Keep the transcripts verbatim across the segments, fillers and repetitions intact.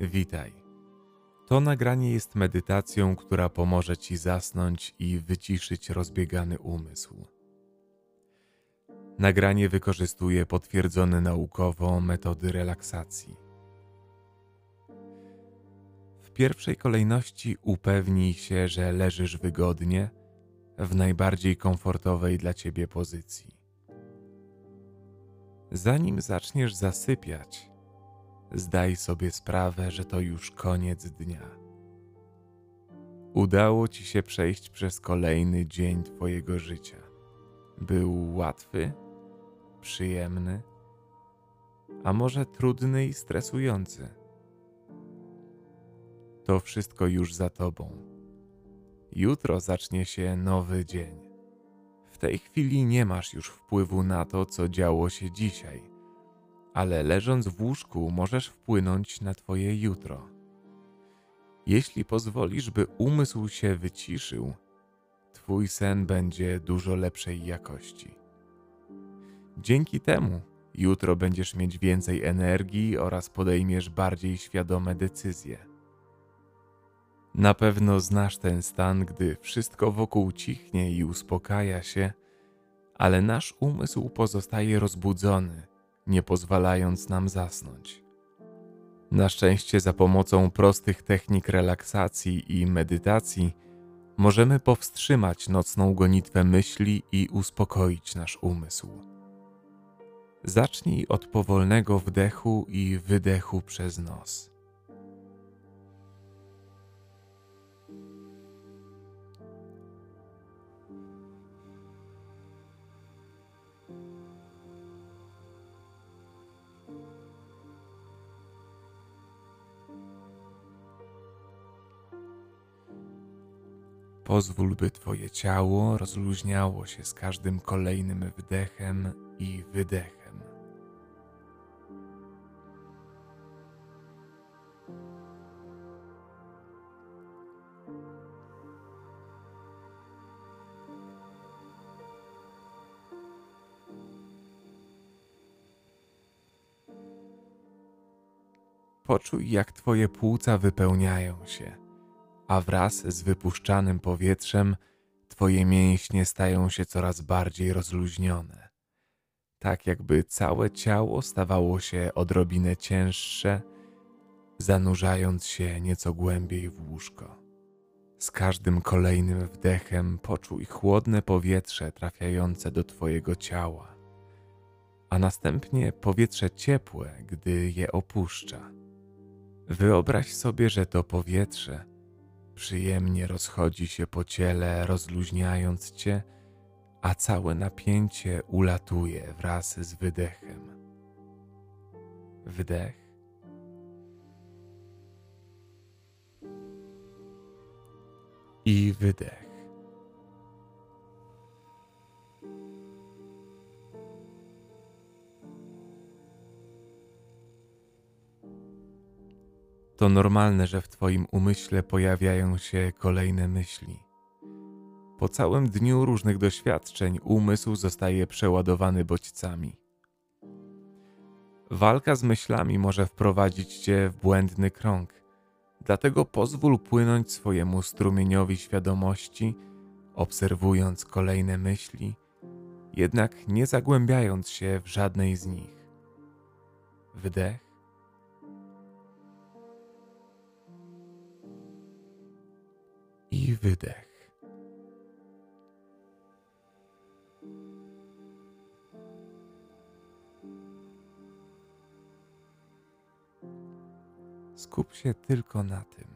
Witaj. To nagranie jest medytacją, która pomoże Ci zasnąć i wyciszyć rozbiegany umysł. Nagranie wykorzystuje potwierdzone naukowo metody relaksacji. W pierwszej kolejności upewnij się, że leżysz wygodnie, w najbardziej komfortowej dla Ciebie pozycji. Zanim zaczniesz zasypiać, zdaj sobie sprawę, że to już koniec dnia. Udało Ci się przejść przez kolejny dzień Twojego życia. Był łatwy, przyjemny, a może trudny i stresujący. To wszystko już za Tobą. Jutro zacznie się nowy dzień. W tej chwili nie masz już wpływu na to, co działo się dzisiaj, ale leżąc w łóżku możesz wpłynąć na Twoje jutro. Jeśli pozwolisz, by umysł się wyciszył, Twój sen będzie dużo lepszej jakości. Dzięki temu jutro będziesz mieć więcej energii oraz podejmiesz bardziej świadome decyzje. Na pewno znasz ten stan, gdy wszystko wokół cichnie i uspokaja się, ale nasz umysł pozostaje rozbudzony, nie pozwalając nam zasnąć. Na szczęście za pomocą prostych technik relaksacji i medytacji możemy powstrzymać nocną gonitwę myśli i uspokoić nasz umysł. Zacznij od powolnego wdechu i wydechu przez nos. Pozwól, by Twoje ciało rozluźniało się z każdym kolejnym wdechem i wydechem. Poczuj, jak Twoje płuca wypełniają się, a wraz z wypuszczanym powietrzem Twoje mięśnie stają się coraz bardziej rozluźnione, tak jakby całe ciało stawało się odrobinę cięższe, zanurzając się nieco głębiej w łóżko. Z każdym kolejnym wdechem poczuj chłodne powietrze trafiające do Twojego ciała, a następnie powietrze ciepłe, gdy je opuszcza. Wyobraź sobie, że to powietrze przyjemnie rozchodzi się po ciele, rozluźniając Cię, a całe napięcie ulatuje wraz z wydechem. Wdech. I wydech. To normalne, że w Twoim umyśle pojawiają się kolejne myśli. Po całym dniu różnych doświadczeń umysł zostaje przeładowany bodźcami. Walka z myślami może wprowadzić Cię w błędny krąg, dlatego pozwól płynąć swojemu strumieniowi świadomości, obserwując kolejne myśli, jednak nie zagłębiając się w żadnej z nich. Wdech. I wydech. Skup się tylko na tym.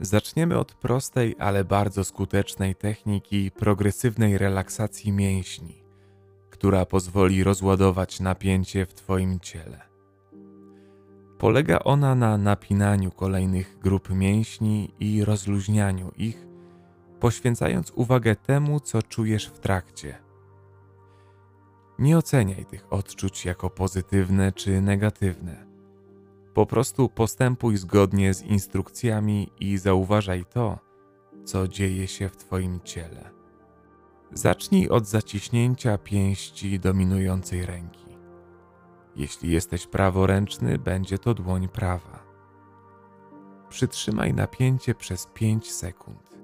Zaczniemy od prostej, ale bardzo skutecznej techniki progresywnej relaksacji mięśni, która pozwoli rozładować napięcie w Twoim ciele. Polega ona na napinaniu kolejnych grup mięśni i rozluźnianiu ich, poświęcając uwagę temu, co czujesz w trakcie. Nie oceniaj tych odczuć jako pozytywne czy negatywne. Po prostu postępuj zgodnie z instrukcjami i zauważaj to, co dzieje się w Twoim ciele. Zacznij od zaciśnięcia pięści dominującej ręki. Jeśli jesteś praworęczny, będzie to dłoń prawa. Przytrzymaj napięcie przez pięć sekund.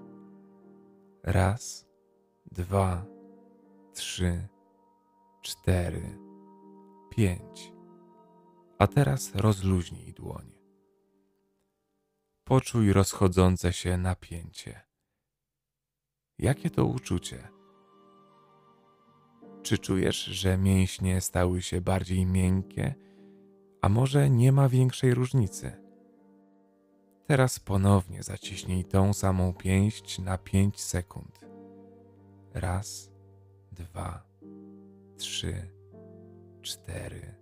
Raz, dwa, trzy, cztery, pięć. A teraz rozluźnij dłoń. Poczuj rozchodzące się napięcie. Jakie to uczucie? Czy czujesz, że mięśnie stały się bardziej miękkie, a może nie ma większej różnicy? Teraz ponownie zaciśnij tą samą pięść na pięć sekund. Raz, dwa, trzy, cztery,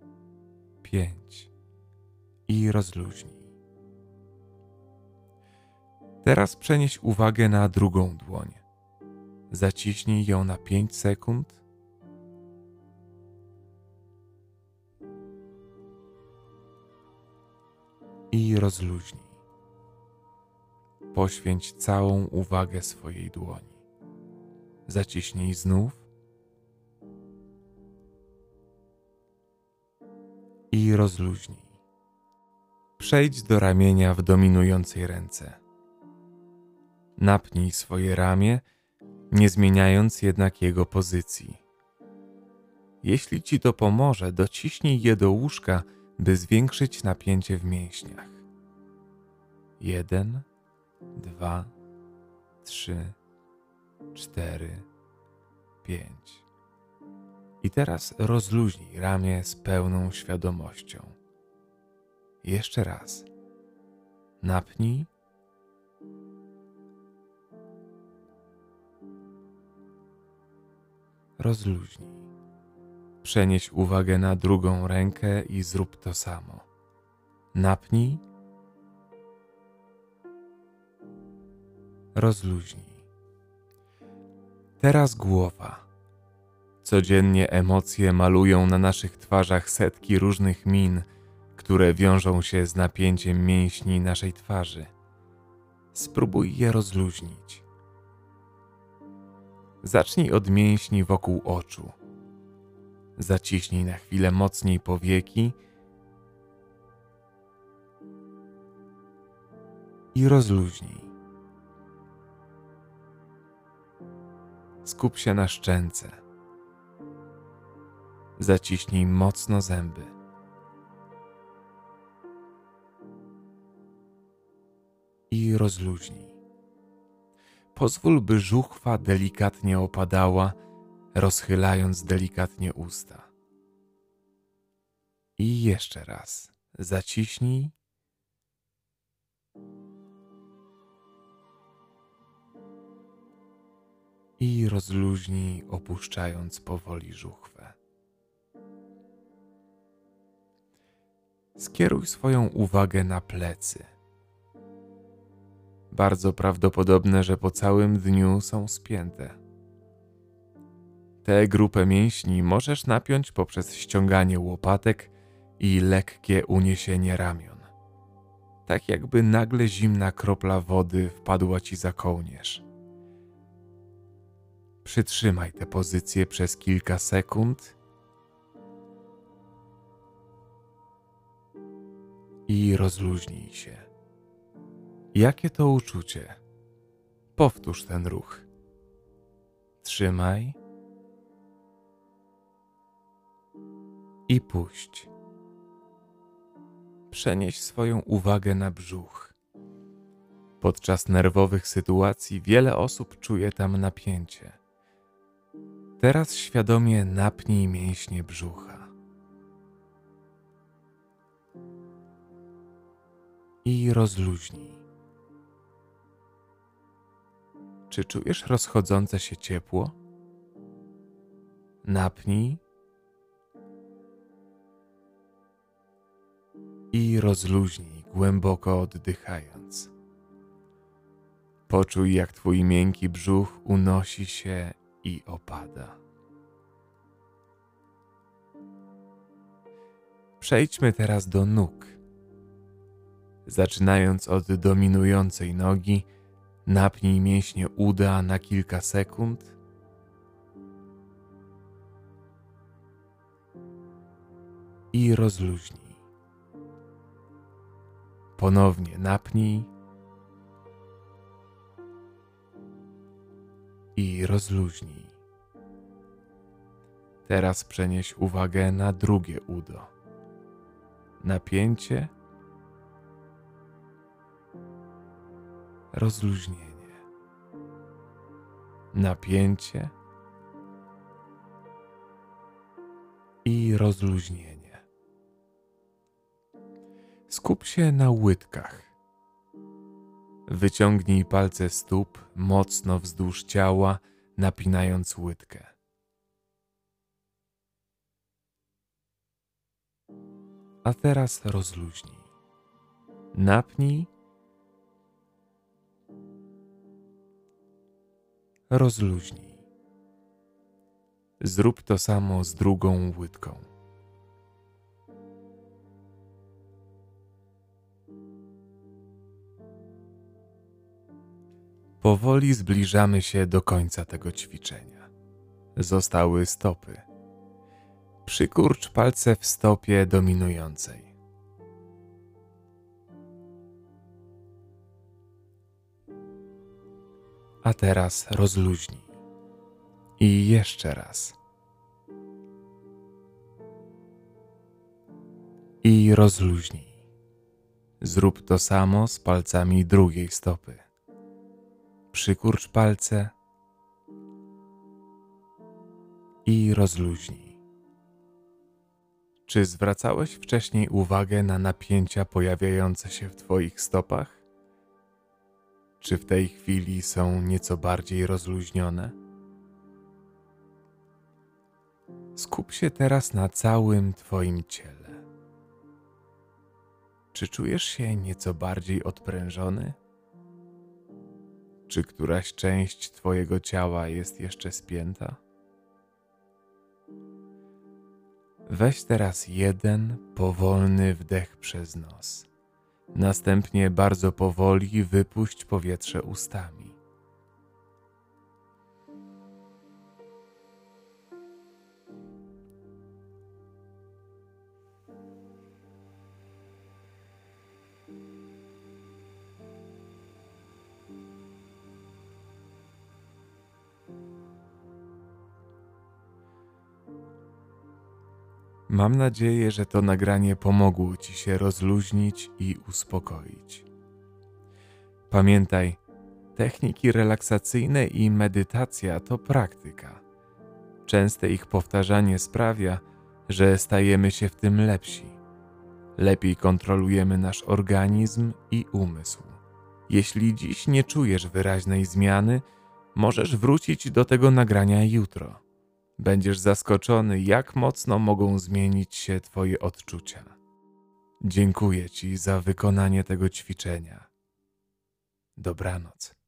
pięć. I rozluźnij. Teraz przenieś uwagę na drugą dłoń. Zaciśnij ją na pięć sekund. I rozluźnij. Poświęć całą uwagę swojej dłoni. Zaciśnij znów. I rozluźnij. Przejdź do ramienia w dominującej ręce. Napnij swoje ramię, nie zmieniając jednak jego pozycji. Jeśli ci to pomoże, dociśnij je do łóżka, by zwiększyć napięcie w mięśniach. Jeden, dwa, trzy, cztery, pięć. I teraz rozluźnij ramię z pełną świadomością. Jeszcze raz. Napnij. Rozluźnij. Przenieś uwagę na drugą rękę i zrób to samo. Napnij. Rozluźnij. Teraz głowa. Codziennie emocje malują na naszych twarzach setki różnych min, które wiążą się z napięciem mięśni naszej twarzy. Spróbuj je rozluźnić. Zacznij od mięśni wokół oczu. Zaciśnij na chwilę mocniej powieki i rozluźnij. Skup się na szczęce. Zaciśnij mocno zęby. I rozluźnij. Pozwól, by żuchwa delikatnie opadała, rozchylając delikatnie usta. I jeszcze raz. Zaciśnij. I rozluźnij, opuszczając powoli żuchwę. Skieruj swoją uwagę na plecy. Bardzo prawdopodobne, że po całym dniu są spięte. Tę grupę mięśni możesz napiąć poprzez ściąganie łopatek i lekkie uniesienie ramion. Tak jakby nagle zimna kropla wody wpadła ci za kołnierz. Przytrzymaj tę pozycję przez kilka sekund i rozluźnij się. Jakie to uczucie? Powtórz ten ruch. Trzymaj. I puść. Przenieś swoją uwagę na brzuch. Podczas nerwowych sytuacji wiele osób czuje tam napięcie. Teraz świadomie napnij mięśnie brzucha. I rozluźnij. Czy czujesz rozchodzące się ciepło? Napnij. I rozluźnij, głęboko oddychając. Poczuj, jak twój miękki brzuch unosi się i opada. Przejdźmy teraz do nóg. Zaczynając od dominującej nogi, napnij mięśnie uda na kilka sekund i rozluźnij. Ponownie napnij i rozluźnij. Teraz przenieś uwagę na drugie udo. Napięcie, rozluźnienie, napięcie i rozluźnienie. Skup się na łydkach. Wyciągnij palce stóp mocno wzdłuż ciała, napinając łydkę. A teraz rozluźnij. Napnij. Rozluźnij. Zrób to samo z drugą łydką. Powoli zbliżamy się do końca tego ćwiczenia. Zostały stopy. Przykurcz palce w stopie dominującej. A teraz rozluźnij. I jeszcze raz. I rozluźnij. Zrób to samo z palcami drugiej stopy. Przykurcz palce i rozluźnij. Czy zwracałeś wcześniej uwagę na napięcia pojawiające się w twoich stopach? Czy w tej chwili są nieco bardziej rozluźnione? Skup się teraz na całym twoim ciele. Czy czujesz się nieco bardziej odprężony? Czy któraś część twojego ciała jest jeszcze spięta? Weź teraz jeden powolny wdech przez nos. Następnie bardzo powoli wypuść powietrze ustami. Mam nadzieję, że to nagranie pomogło ci się rozluźnić i uspokoić. Pamiętaj, techniki relaksacyjne i medytacja to praktyka. Częste ich powtarzanie sprawia, że stajemy się w tym lepsi. Lepiej kontrolujemy nasz organizm i umysł. Jeśli dziś nie czujesz wyraźnej zmiany, możesz wrócić do tego nagrania jutro. Będziesz zaskoczony, jak mocno mogą zmienić się twoje odczucia. Dziękuję ci za wykonanie tego ćwiczenia. Dobranoc.